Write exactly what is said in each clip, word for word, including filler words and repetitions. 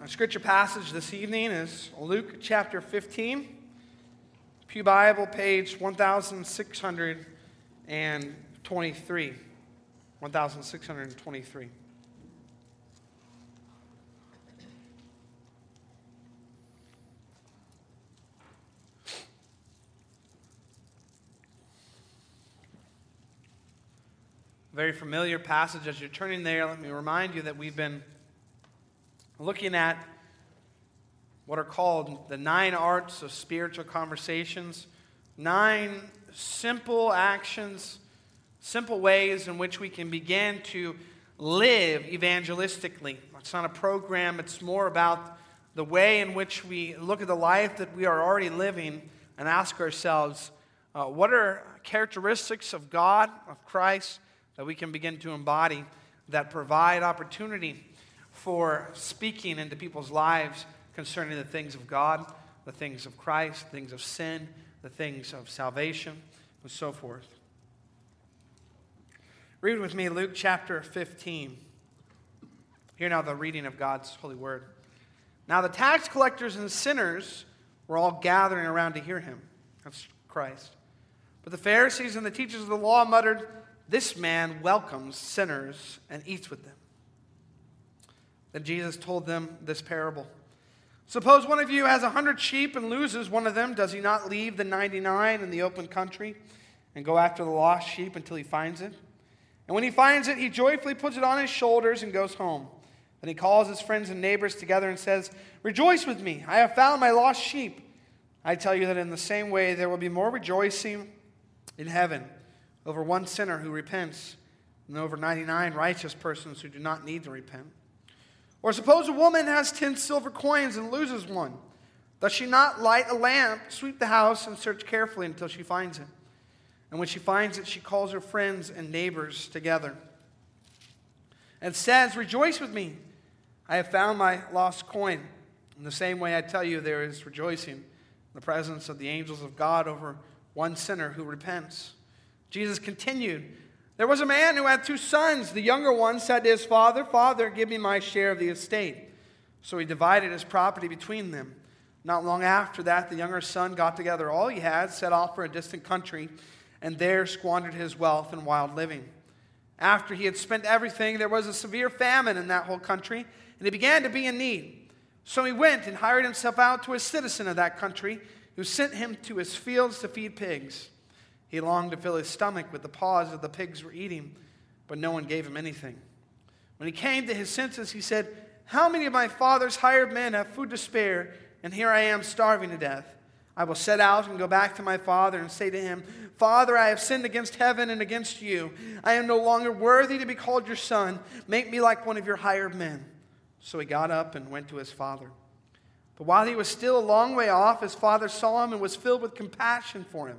Our scripture passage this evening is Luke chapter fifteen, Pew Bible, page one thousand six hundred twenty-three. one thousand six hundred twenty-three. Very familiar passage. As you're turning there, let me remind you that we've been looking at what are called the nine arts of spiritual conversations, nine simple actions, simple ways in which we can begin to live evangelistically. It's not a program, it's more about the way in which we look at the life that we are already living and ask ourselves, uh, what are characteristics of God, of Christ, that we can begin to embody that provide opportunity for speaking into people's lives concerning the things of God, the things of Christ, things of sin, the things of salvation, and so forth. Read with me Luke chapter fifteen. Hear now the reading of God's holy word. Now the tax collectors and sinners were all gathering around to hear him. That's Christ. But the Pharisees and the teachers of the law muttered, "This man welcomes sinners and eats with them." Then Jesus told them this parable. Suppose one of you has a hundred sheep and loses one of them. Does he not leave the ninety-nine in the open country and go after the lost sheep until he finds it? And when he finds it, he joyfully puts it on his shoulders and goes home. Then he calls his friends and neighbors together and says, "Rejoice with me, I have found my lost sheep." I tell you that in the same way there will be more rejoicing in heaven over one sinner who repents than over ninety-nine righteous persons who do not need to repent. Or suppose a woman has ten silver coins and loses one. Does she not light a lamp, sweep the house, and search carefully until she finds it? And when she finds it, she calls her friends and neighbors together and says, "Rejoice with me, I have found my lost coin." In the same way, I tell you, there is rejoicing in the presence of the angels of God over one sinner who repents. Jesus continued, "There was a man who had two sons. The younger one said to his father, 'Father, give me my share of the estate.' So he divided his property between them. Not long after that, the younger son got together all he had, set off for a distant country, and there squandered his wealth in wild living. After he had spent everything, there was a severe famine in that whole country, and he began to be in need. So he went and hired himself out to a citizen of that country, who sent him to his fields to feed pigs. He longed to fill his stomach with the pods that the pigs were eating, but no one gave him anything. When he came to his senses, he said, 'How many of my father's hired men have food to spare, and here I am starving to death? I will set out and go back to my father and say to him, "Father, I have sinned against heaven and against you. I am no longer worthy to be called your son. Make me like one of your hired men."' So he got up and went to his father. But while he was still a long way off, his father saw him and was filled with compassion for him.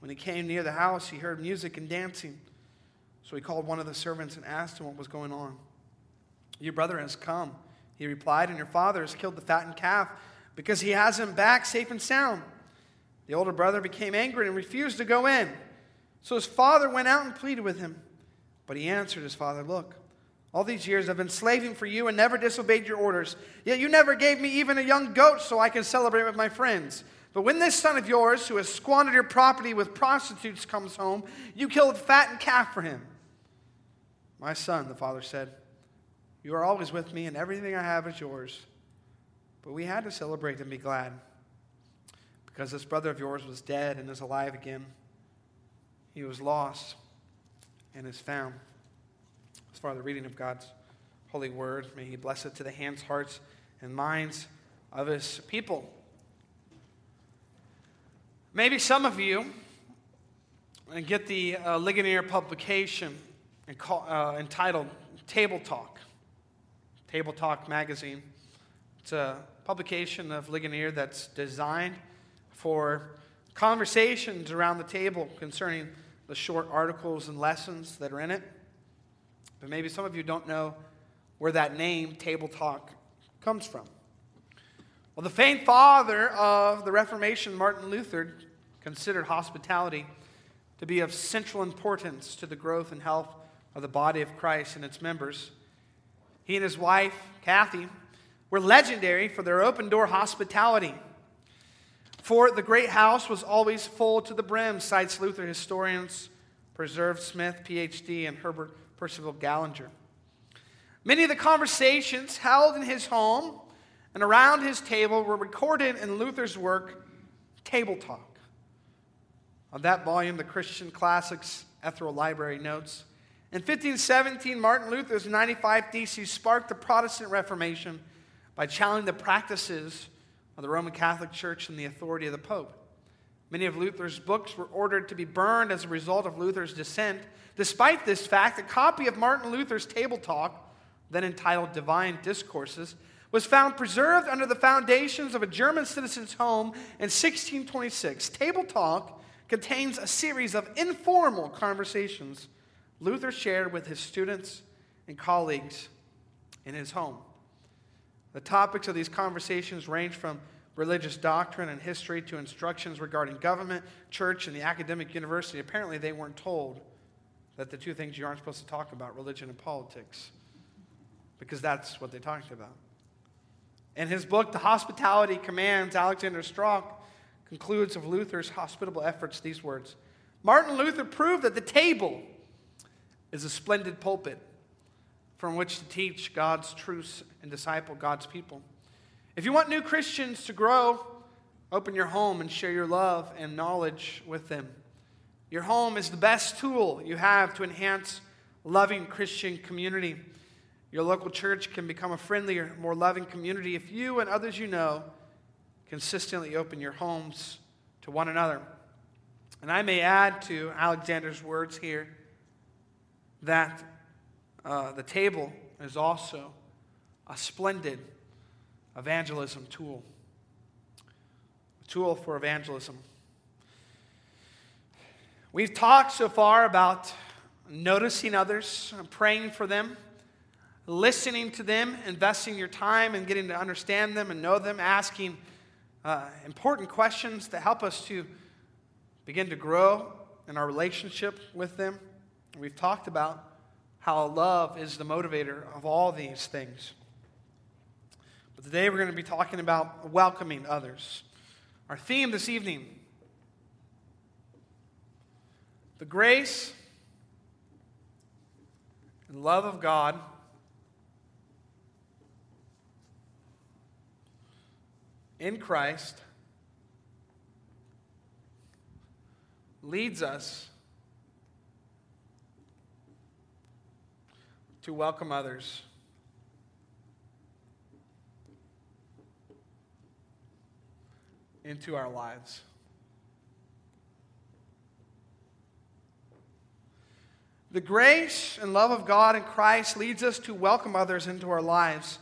When he came near the house, he heard music and dancing. So he called one of the servants and asked him what was going on. 'Your brother has come,' he replied, 'and your father has killed the fattened calf because he has him back safe and sound.' The older brother became angry and refused to go in. So his father went out and pleaded with him. But he answered his father, 'Look, all these years I've been slaving for you and never disobeyed your orders. Yet you never gave me even a young goat so I can celebrate with my friends. But when this son of yours, who has squandered your property with prostitutes, comes home, you kill a fattened calf for him.' 'My son,' the father said, 'you are always with me, and everything I have is yours. But we had to celebrate and be glad, because this brother of yours was dead and is alive again. He was lost and is found.'" As far as the reading of God's holy word, may he bless it to the hands, hearts, and minds of his people. Maybe some of you get the uh, Ligonier publication and call, uh, entitled Table Talk, Table Talk magazine. It's a publication of Ligonier that's designed for conversations around the table concerning the short articles and lessons that are in it. But maybe some of you don't know where that name, Table Talk, comes from. Well, the famed father of the Reformation, Martin Luther, considered hospitality to be of central importance to the growth and health of the body of Christ and its members. He and his wife, Kathy, were legendary for their open-door hospitality. For the great house was always full to the brim, cites Luther historians Preserved Smith, P H D, and Herbert Percival Gallinger. Many of the conversations held in his home and around his table were recorded in Luther's work, Table Talk. On that volume, the Christian Classics Ethereal Library notes, in fifteen seventeen, Martin Luther's ninety-five Theses sparked the Protestant Reformation by challenging the practices of the Roman Catholic Church and the authority of the Pope. Many of Luther's books were ordered to be burned as a result of Luther's dissent. Despite this fact, a copy of Martin Luther's Table Talk, then entitled Divine Discourses, was found preserved under the foundations of a German citizen's home in sixteen twenty-six. Table Talk contains a series of informal conversations Luther shared with his students and colleagues in his home. The topics of these conversations range from religious doctrine and history to instructions regarding government, church, and the academic university. Apparently, they weren't told that the two things you aren't supposed to talk about, religion and politics, because that's what they talked about. In his book, The Hospitality Commands, Alexander Strong concludes of Luther's hospitable efforts these words, Martin Luther proved that the table is a splendid pulpit from which to teach God's truths and disciple God's people. If you want new Christians to grow, open your home and share your love and knowledge with them. Your home is the best tool you have to enhance loving Christian community. Your local church can become a friendlier, more loving community if you and others you know consistently open your homes to one another. And I may add to Alexander's words here that Uh, the table is also a splendid evangelism tool, a tool for evangelism. We've talked so far about noticing others, praying for them, listening to them, investing your time and getting to understand them and know them, asking uh, important questions that help us to begin to grow in our relationship with them. We've talked about how love is the motivator of all these things. But today we're going to be talking about welcoming others. Our theme this evening, the grace and love of God in Christ leads us to welcome others. Into our lives. The grace and love of God in Christ leads us to welcome others into our lives.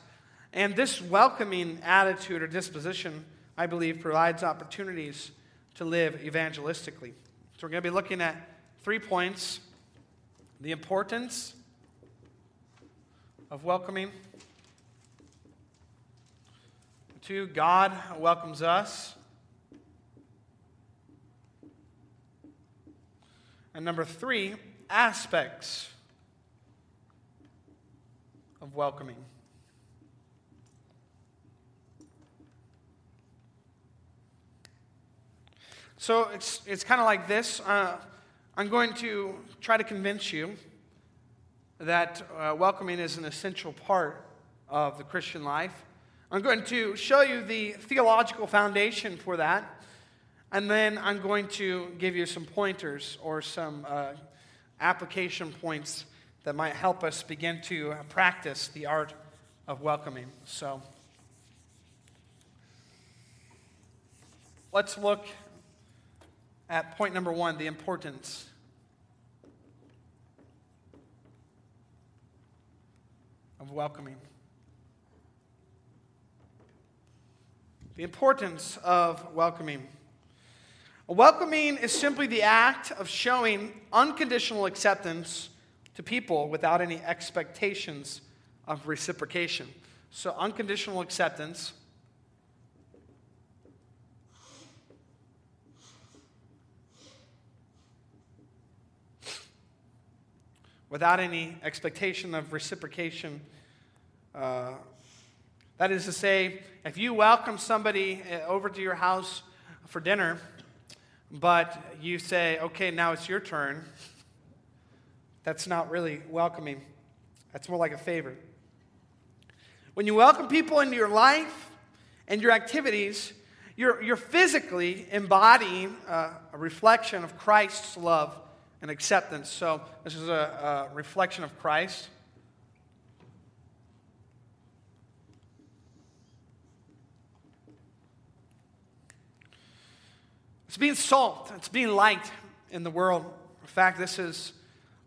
And this welcoming attitude or disposition, I believe, provides opportunities to live evangelistically. So we're going to be looking at three points. The importance of welcoming. Two, God welcomes us. And number three, aspects of welcoming. So it's it's kind of like this. Uh, I'm going to try to convince you that uh, welcoming is an essential part of the Christian life. I'm going to show you the theological foundation for that, and then I'm going to give you some pointers or some uh, application points that might help us begin to practice the art of welcoming. So let's look at point number one, the importance of welcoming. The importance of welcoming. Welcoming is simply the act of showing unconditional acceptance to people without any expectations of reciprocation. So unconditional acceptance without any expectation of reciprocation. Uh, that is to say, if you welcome somebody over to your house for dinner, but you say, okay, now it's your turn, that's not really welcoming. That's more like a favor. When you welcome people into your life and your activities, you're, you're physically embodying uh, a reflection of Christ's love and acceptance. So this is a, a reflection of Christ. It's being salt. It's being light in the world. In fact, this is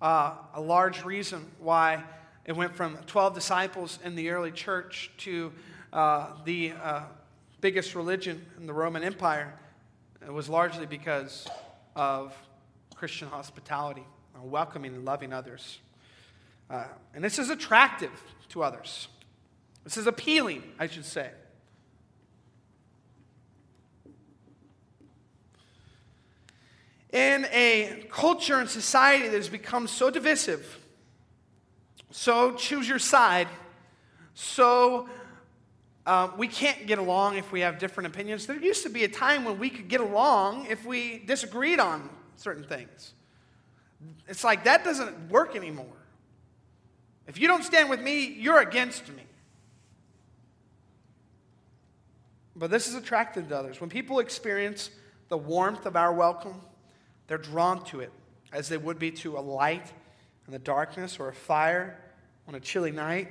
uh, a large reason why it went from twelve disciples in the early church to uh, the uh, biggest religion in the Roman Empire. It was largely because of Christian hospitality, welcoming and loving others. Uh, and this is attractive to others. This is appealing, I should say. In a culture and society that has become so divisive, so choose your side, so uh, we can't get along if we have different opinions. There used to be a time when we could get along if we disagreed on certain things. It's like that doesn't work anymore. If you don't stand with me, you're against me. But this is attractive to others. When people experience the warmth of our welcome, they're drawn to it as they would be to a light in the darkness or a fire on a chilly night.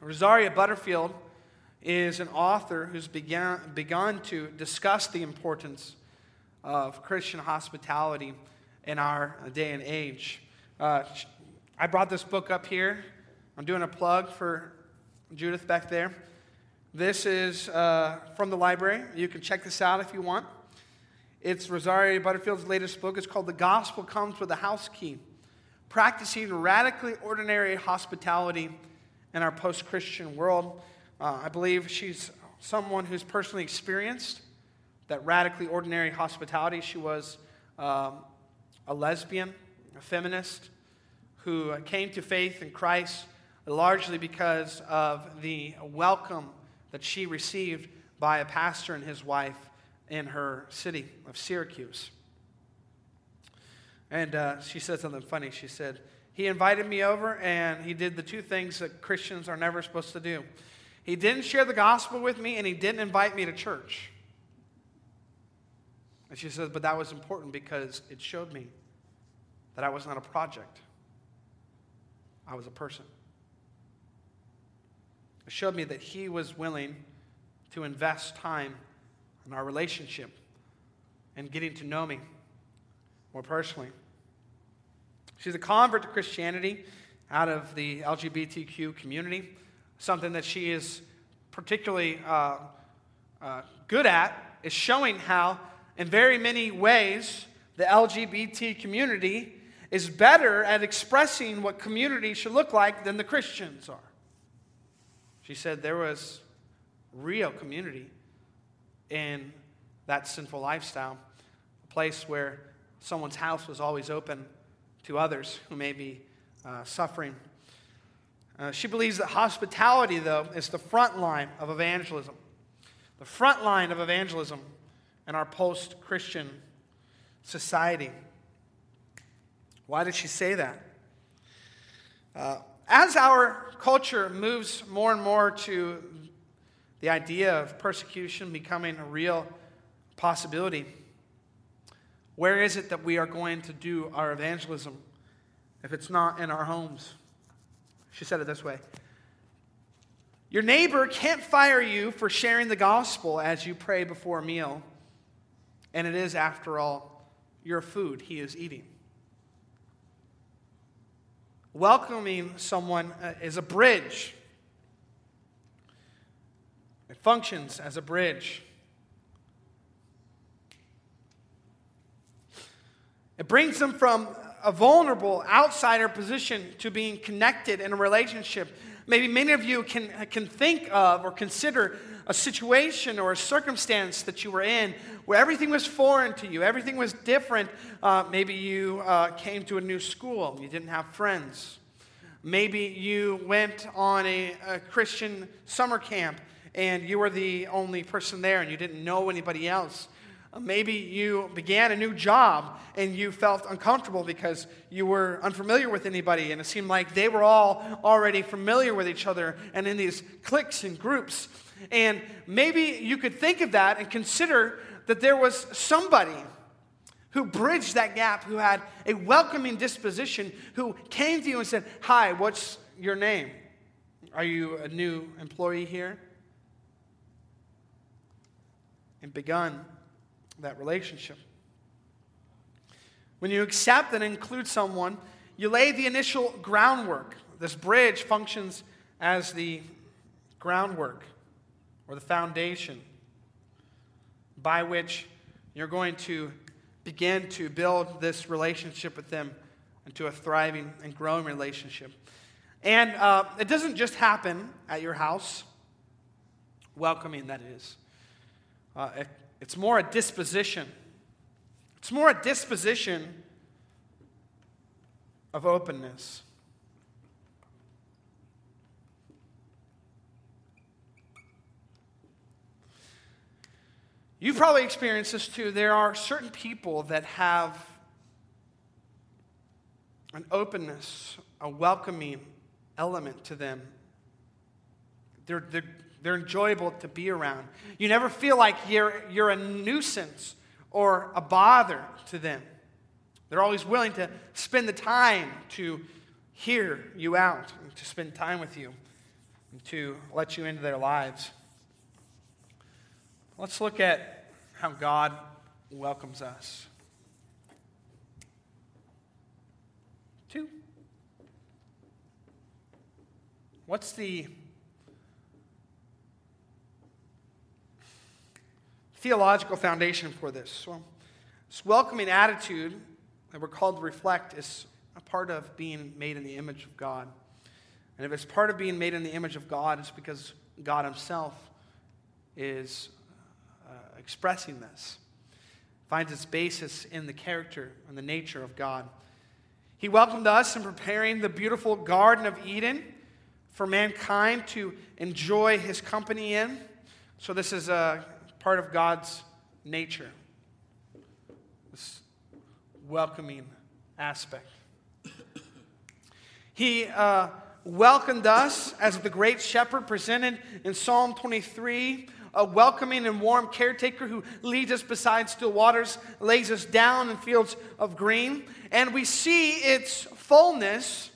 Rosaria Butterfield is an author who's began, begun to discuss the importance of Christian hospitality in our day and age. Uh, I brought this book up here. I'm doing a plug for Judith back there. This is uh, from the library. You can check this out if you want. It's Rosaria Butterfield's latest book. It's called The Gospel Comes with a House Key: Practicing Radically Ordinary Hospitality in Our Post-Christian World. Uh, I believe she's someone who's personally experienced that radically ordinary hospitality. She was um, a lesbian, a feminist, who came to faith in Christ largely because of the welcome that she received by a pastor and his wife in her city of Syracuse. And uh, she said something funny. She said, he invited me over and he did the two things that Christians are never supposed to do. He didn't share the gospel with me and he didn't invite me to church. And she said, but that was important because it showed me that I was not a project. I was a person. It showed me that he was willing to invest time in our relationship and getting to know me more personally. She's a convert to Christianity out of the L G B T Q community, something that she is particularly uh, uh, good at is showing how in very many ways the L G B T community is better at expressing what community should look like than the Christians are. She said there was real community in that sinful lifestyle, a place where someone's house was always open to others who may be uh, suffering. Uh, she believes that hospitality, though, is the front line of evangelism. The front line of evangelism in our post-Christian society. Why did she say that? Uh, as our culture moves more and more to the idea of persecution becoming a real possibility, where is it that we are going to do our evangelism if it's not in our homes? She said it this way. Your neighbor can't fire you for sharing the gospel as you pray before a meal, and it is, after all, your food he is eating. Welcoming someone is a bridge. It functions as a bridge. It brings them from a vulnerable outsider position to being connected in a relationship. Maybe many of you can, can think of or consider a situation or a circumstance that you were in where everything was foreign to you, everything was different. Uh, maybe you uh, came to a new school, you didn't have friends. Maybe you went on a, a Christian summer camp and you were the only person there and you didn't know anybody else. Maybe you began a new job and you felt uncomfortable because you were unfamiliar with anybody and it seemed like they were all already familiar with each other and in these cliques and groups. And maybe you could think of that and consider that there was somebody who bridged that gap, who had a welcoming disposition, who came to you and said, "Hi, what's your name? Are you a new employee here?" And begun that relationship. When you accept and include someone, you lay the initial groundwork. This bridge functions as the groundwork or the foundation by which you're going to begin to build this relationship with them into a thriving and growing relationship. And uh, it doesn't just happen at your house, welcoming that is. Uh, it, It's more a disposition. It's more a disposition of openness. You've probably experienced this too. There are certain people that have an openness, a welcoming element to them. They're, they're They're enjoyable to be around. You never feel like you're, you're a nuisance or a bother to them. They're always willing to spend the time to hear you out, and to spend time with you, and to let you into their lives. Let's look at how God welcomes us. Two. What's the theological foundation for this? Well, this welcoming attitude that we're called to reflect is a part of being made in the image of God. And if it's part of being made in the image of God, it's because God himself is uh, expressing this. It finds its basis in the character and the nature of God. He welcomed us in preparing the beautiful Garden of Eden for mankind to enjoy his company in. So this is a part of God's nature, this welcoming aspect. He uh, welcomed us as the great shepherd presented in Psalm twenty-three, a welcoming and warm caretaker who leads us beside still waters, lays us down in fields of green. And we see its fullness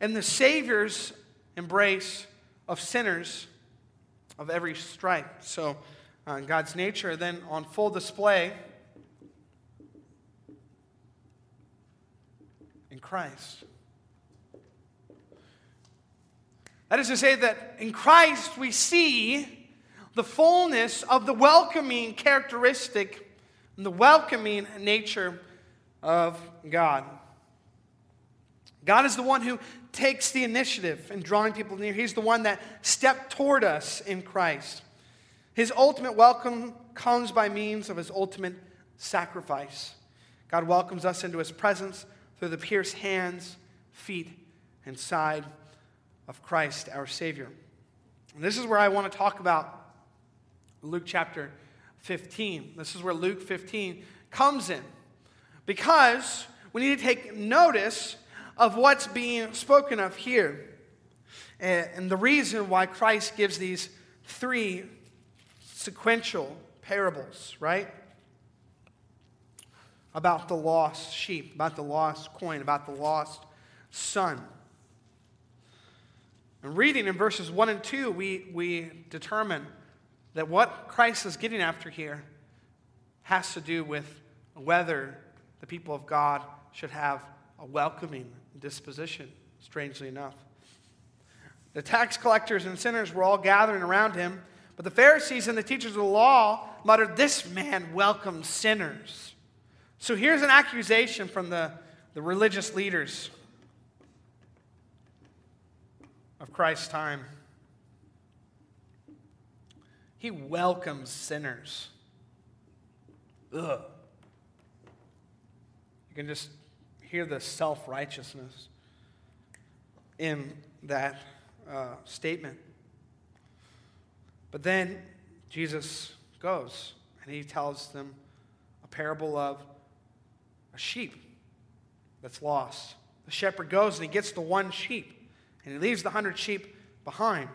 in the Savior's embrace of sinners of every stripe. So, Uh, God's nature then on full display in Christ. That is to say that in Christ we see the fullness of the welcoming characteristic and the welcoming nature of God. God is the one who takes the initiative in drawing people near. He's the one that stepped toward us in Christ. His ultimate welcome comes by means of his ultimate sacrifice. God welcomes us into his presence through the pierced hands, feet, and side of Christ, our Savior. And this is where I want to talk about Luke chapter fifteen. This is where Luke fifteen comes in, because we need to take notice of what's being spoken of here and the reason why Christ gives these three sequential parables, right? About the lost sheep, about the lost coin, about the lost son. And reading in verses one and two, we, we determine that what Christ is getting after here has to do with whether the people of God should have a welcoming disposition, strangely enough. The tax collectors and sinners were all gathering around him, But the Pharisees and the teachers of the law muttered, "This man welcomes sinners." So here's an accusation from the, the religious leaders of Christ's time. He welcomes sinners. Ugh. You can just hear the self-righteousness in that uh, statement. But then Jesus goes and he tells them a parable of a sheep that's lost. The shepherd goes and he gets the one sheep and he leaves the hundred sheep behind.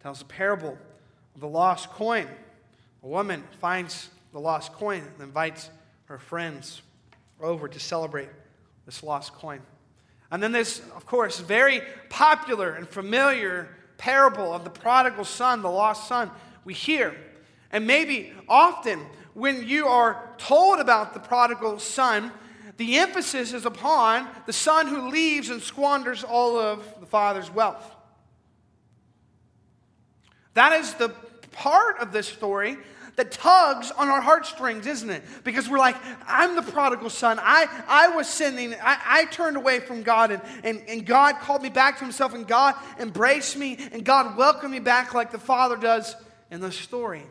Tells a parable of the lost coin. A woman finds the lost coin and invites her friends over to celebrate this lost coin. And then this, of course, very popular and familiar parable of the prodigal son, the lost son, we hear. And maybe often when you are told about the prodigal son, the emphasis is upon the son who leaves and squanders all of the father's wealth. That is the part of this story that tugs on our heartstrings, isn't it? Because we're like, I'm the prodigal son. I, I was sinning. I, I turned away from God, and, and, and God called me back to himself, and God embraced me, and God welcomed me back like the Father does in the story.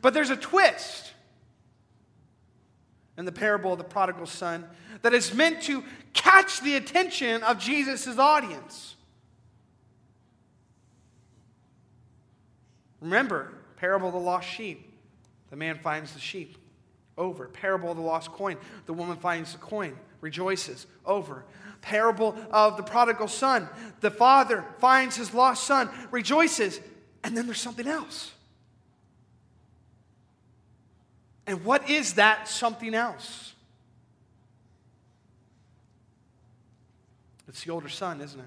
But there's a twist in the parable of the prodigal son that is meant to catch the attention of Jesus' audience. Remember, parable of the lost sheep. The man finds the sheep. Over. Parable of the lost coin. The woman finds the coin. Rejoices. Over. Parable of the prodigal son. The father finds his lost son. Rejoices. And then there's something else. And what is that something else? It's the older son, isn't it?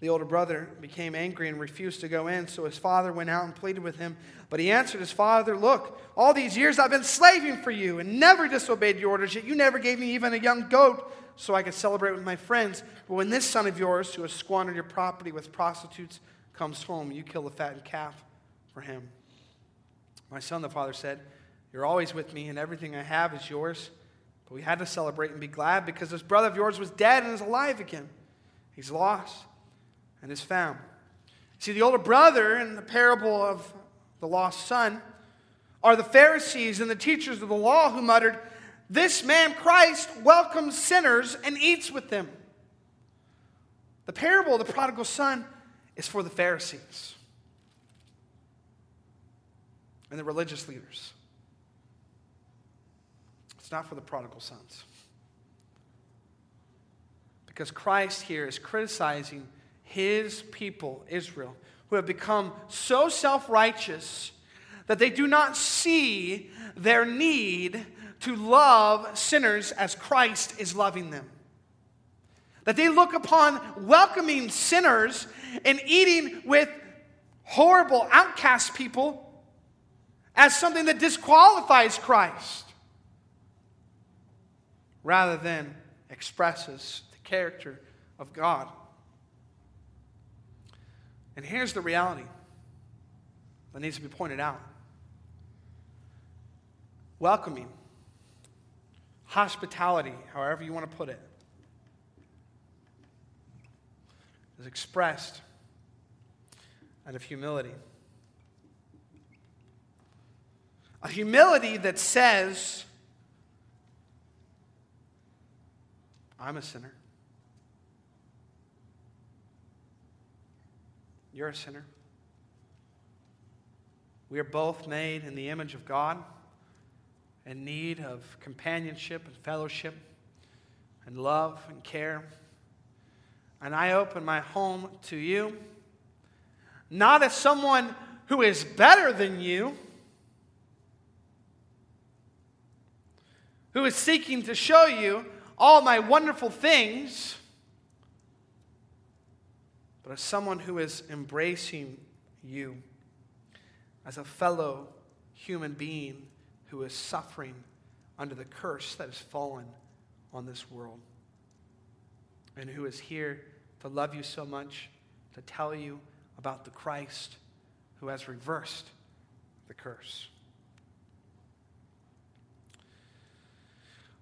The older brother became angry and refused to go in, so his father went out and pleaded with him. But he answered his father, "Look, all these years I've been slaving for you and never disobeyed your orders, yet you never gave me even a young goat so I could celebrate with my friends. But when this son of yours, who has squandered your property with prostitutes, comes home, you kill the fattened calf for him." "My son," the father said, "you're always with me, and everything I have is yours. But we had to celebrate and be glad because this brother of yours was dead and is alive again. He's lost and is found." See, the older brother in the parable of the lost son are the Pharisees and the teachers of the law who muttered, "This man, Christ, welcomes sinners and eats with them." The parable of the prodigal son is for the Pharisees and the religious leaders. It's not for the prodigal sons. Because Christ here is criticizing his people, Israel, who have become so self-righteous that they do not see their need to love sinners as Christ is loving them. That they look upon welcoming sinners and eating with horrible outcast people as something that disqualifies Christ, rather than expresses the character of God. And here's the reality that needs to be pointed out. Welcoming, hospitality, however you want to put it, is expressed out of humility. A humility that says, I'm a sinner. You're a sinner. We are both made in the image of God, in need of companionship and fellowship and love and care. And I open my home to you, not as someone who is better than you, who is seeking to show you all my wonderful things, but as someone who is embracing you as a fellow human being who is suffering under the curse that has fallen on this world, and who is here to love you so much, to tell you about the Christ who has reversed the curse.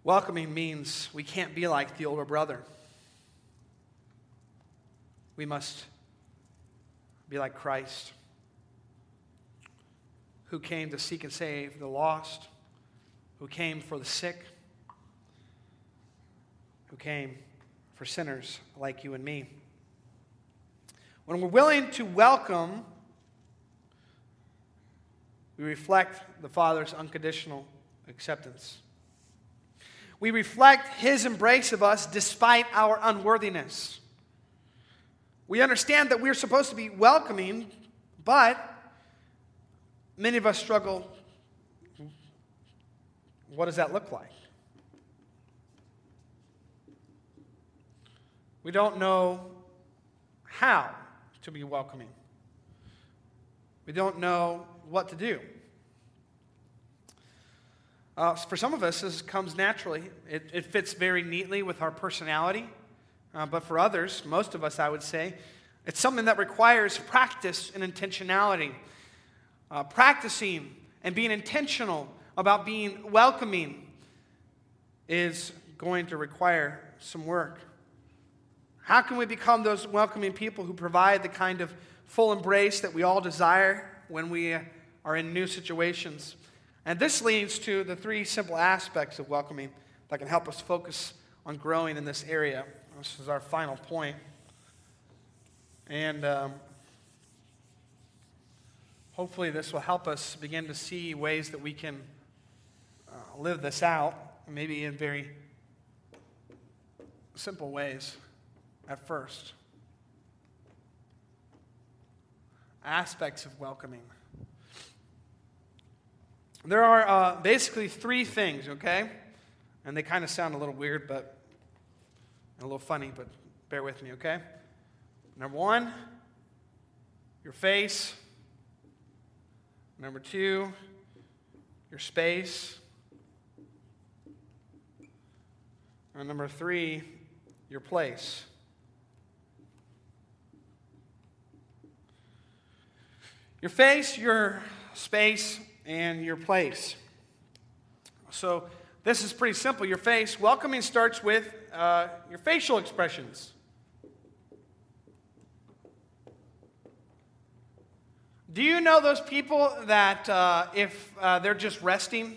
Welcoming means we can't be like the older brother. We must be like Christ, who came to seek and save the lost, who came for the sick, who came for sinners like you and me. When we're willing to welcome, we reflect the Father's unconditional acceptance. We reflect His embrace of us despite our unworthiness. We understand that we're supposed to be welcoming, but many of us struggle. What does that look like? We don't know how to be welcoming. We don't know what to do. Uh, for some of us, this comes naturally. It, it fits very neatly with our personality. Uh, but for others, most of us, I would say, it's something that requires practice and intentionality. Uh, practicing and being intentional about being welcoming is going to require some work. How can we become those welcoming people who provide the kind of full embrace that we all desire when we are in new situations? And this leads to the three simple aspects of welcoming that can help us focus on growing in this area. This is our final point. And um, hopefully this will help us begin to see ways that we can uh, live this out, maybe in very simple ways at first. Aspects of welcoming. There are uh, basically three things, okay? And they kind of sound a little weird, but a little funny, but bear with me, okay? Number one, your face. Number two, your space. And number three, your place. Your face, your space, and your place. So this is pretty simple. Your face. Welcoming starts with uh, your facial expressions. Do you know those people that uh, if uh, they're just resting,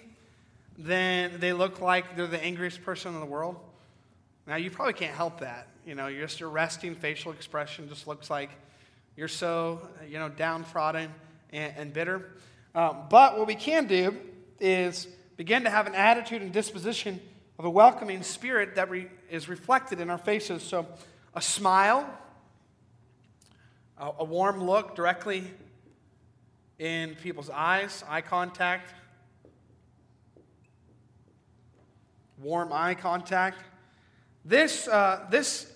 then they look like they're the angriest person in the world? Now, you probably can't help that. You know, you're just your resting facial expression just looks like you're so, you know, downtrodden and, and bitter. Um, but what we can do is begin to have an attitude and disposition of a welcoming spirit that re- is reflected in our faces. So a smile, a, a warm look directly in people's eyes, eye contact, warm eye contact. This, uh, this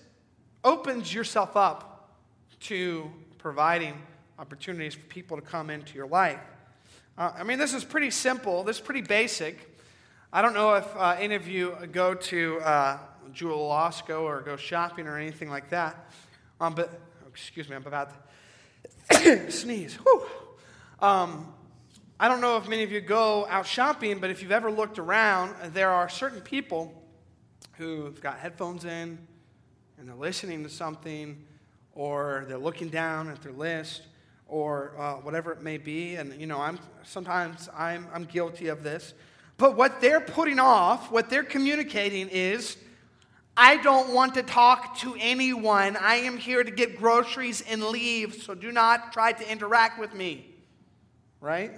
opens yourself up to providing opportunities for people to come into your life. Uh, I mean, this is pretty simple. This is pretty basic. I don't know if uh, any of you go to uh, Jewel Osco or go shopping or anything like that. Um, but oh, excuse me, I'm about to sneeze. Whew. Um, I don't know if many of you go out shopping, but if you've ever looked around, there are certain people who've got headphones in and they're listening to something, or they're looking down at their list, or uh, whatever it may be. And, you know, I'm sometimes I'm I'm guilty of this. But what they're putting off, what they're communicating is, I don't want to talk to anyone. I am here to get groceries and leave, so do not try to interact with me. Right?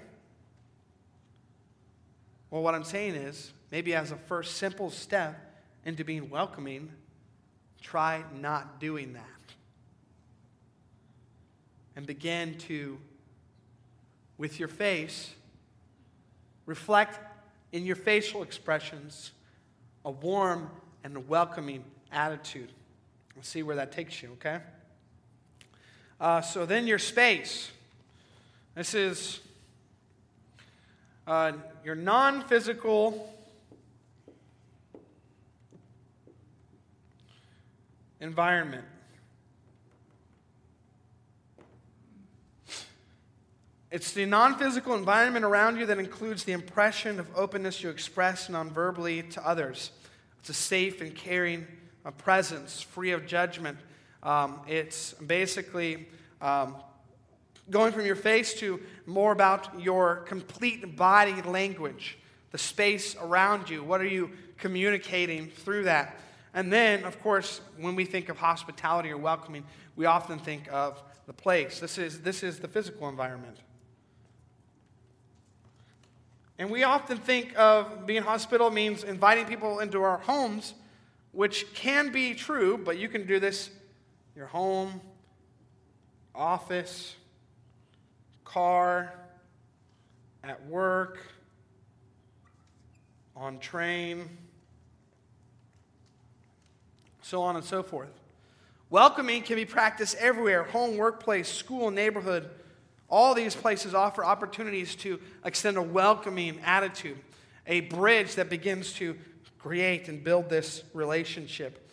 Well, what I'm saying is, maybe as a first simple step into being welcoming, try not doing that. And begin to, with your face, reflect in your facial expressions a warm and a welcoming attitude. We'll see where that takes you, okay? Uh, so then your space. This is uh, your non-physical environment. It's the non-physical environment around you that includes the impression of openness you express non-verbally to others. It's a safe and caring a presence, free of judgment. Um, it's basically um, going from your face to more about your complete body language, the space around you. What are you communicating through that? And then, of course, when we think of hospitality or welcoming, we often think of the place. This is, this is the physical environment. And we often think of being hospitable means inviting people into our homes, which can be true, but you can do this your home, office, car, at work, on train, so on and so forth. Welcoming can be practiced everywhere: home, workplace, school, neighborhood. All these places offer opportunities to extend a welcoming attitude, a bridge that begins to create and build this relationship.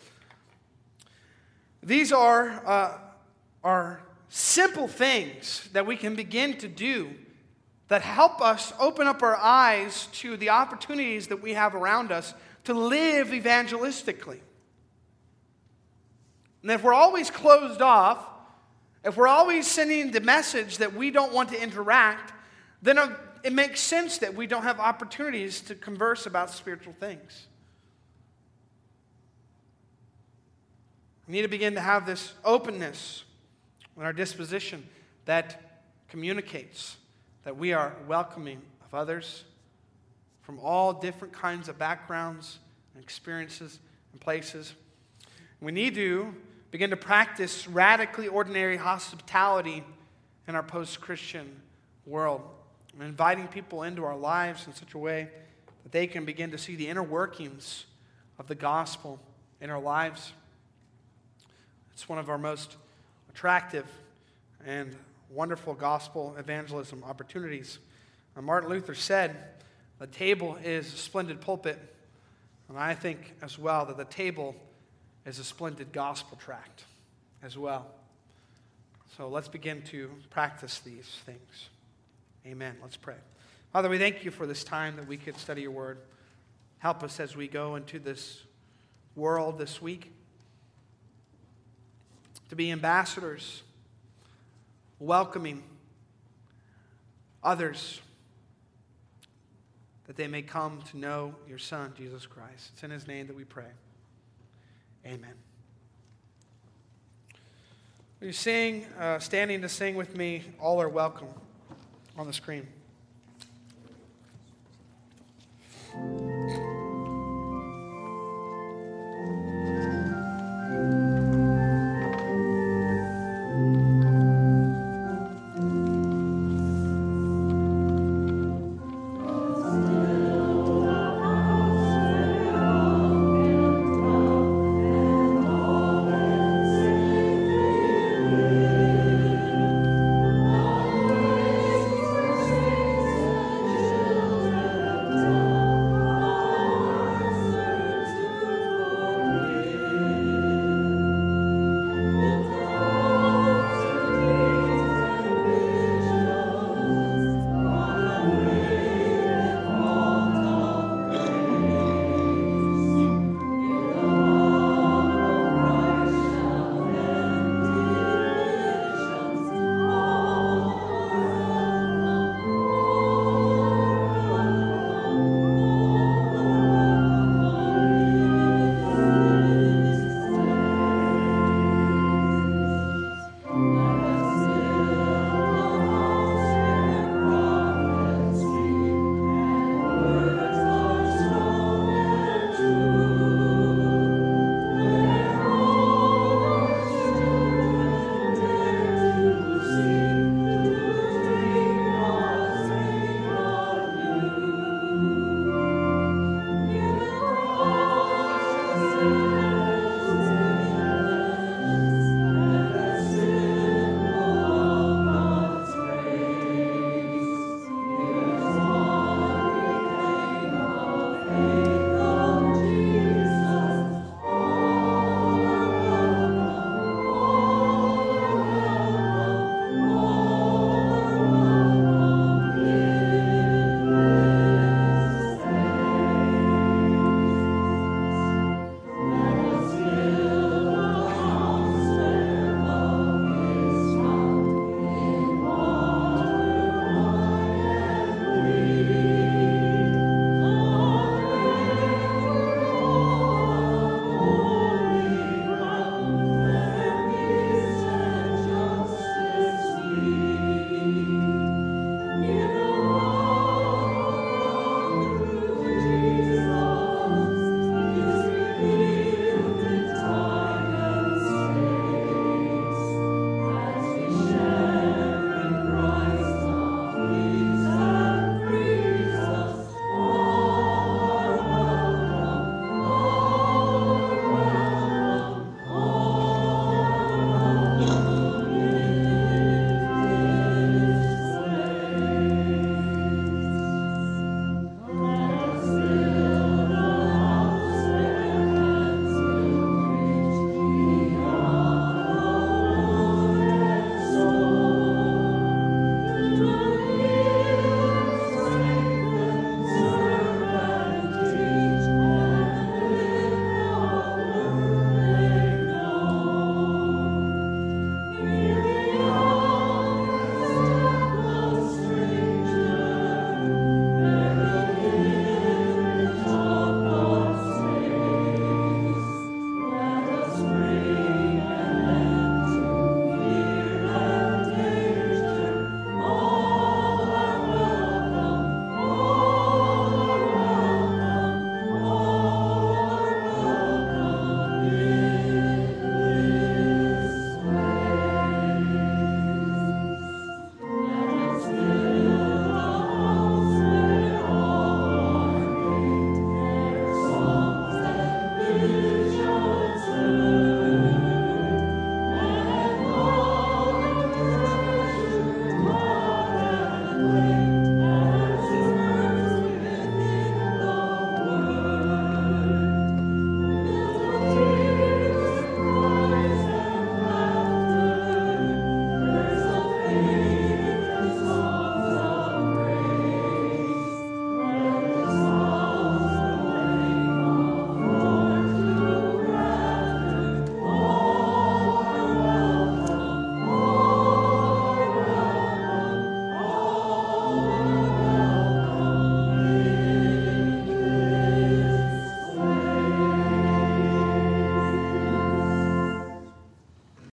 These are, uh, are simple things that we can begin to do that help us open up our eyes to the opportunities that we have around us to live evangelistically. And if we're always closed off, if we're always sending the message that we don't want to interact, then it makes sense that we don't have opportunities to converse about spiritual things. We need to begin to have this openness in our disposition that communicates that we are welcoming of others from all different kinds of backgrounds and experiences and places. We need to begin to practice radically ordinary hospitality in our post-Christian world, and inviting people into our lives in such a way that they can begin to see the inner workings of the gospel in our lives. It's one of our most attractive and wonderful gospel evangelism opportunities. And Martin Luther said, "The table is a splendid pulpit," and I think as well that the table is a splendid gospel tract as well. So let's begin to practice these things. Amen. Let's pray. Father, we thank you for this time that we could study your word. Help us as we go into this world this week to be ambassadors, welcoming others, that they may come to know your Son, Jesus Christ. It's in his name that we pray. Amen. Will you sing, uh, standing to sing with me, "All Are Welcome," on the screen.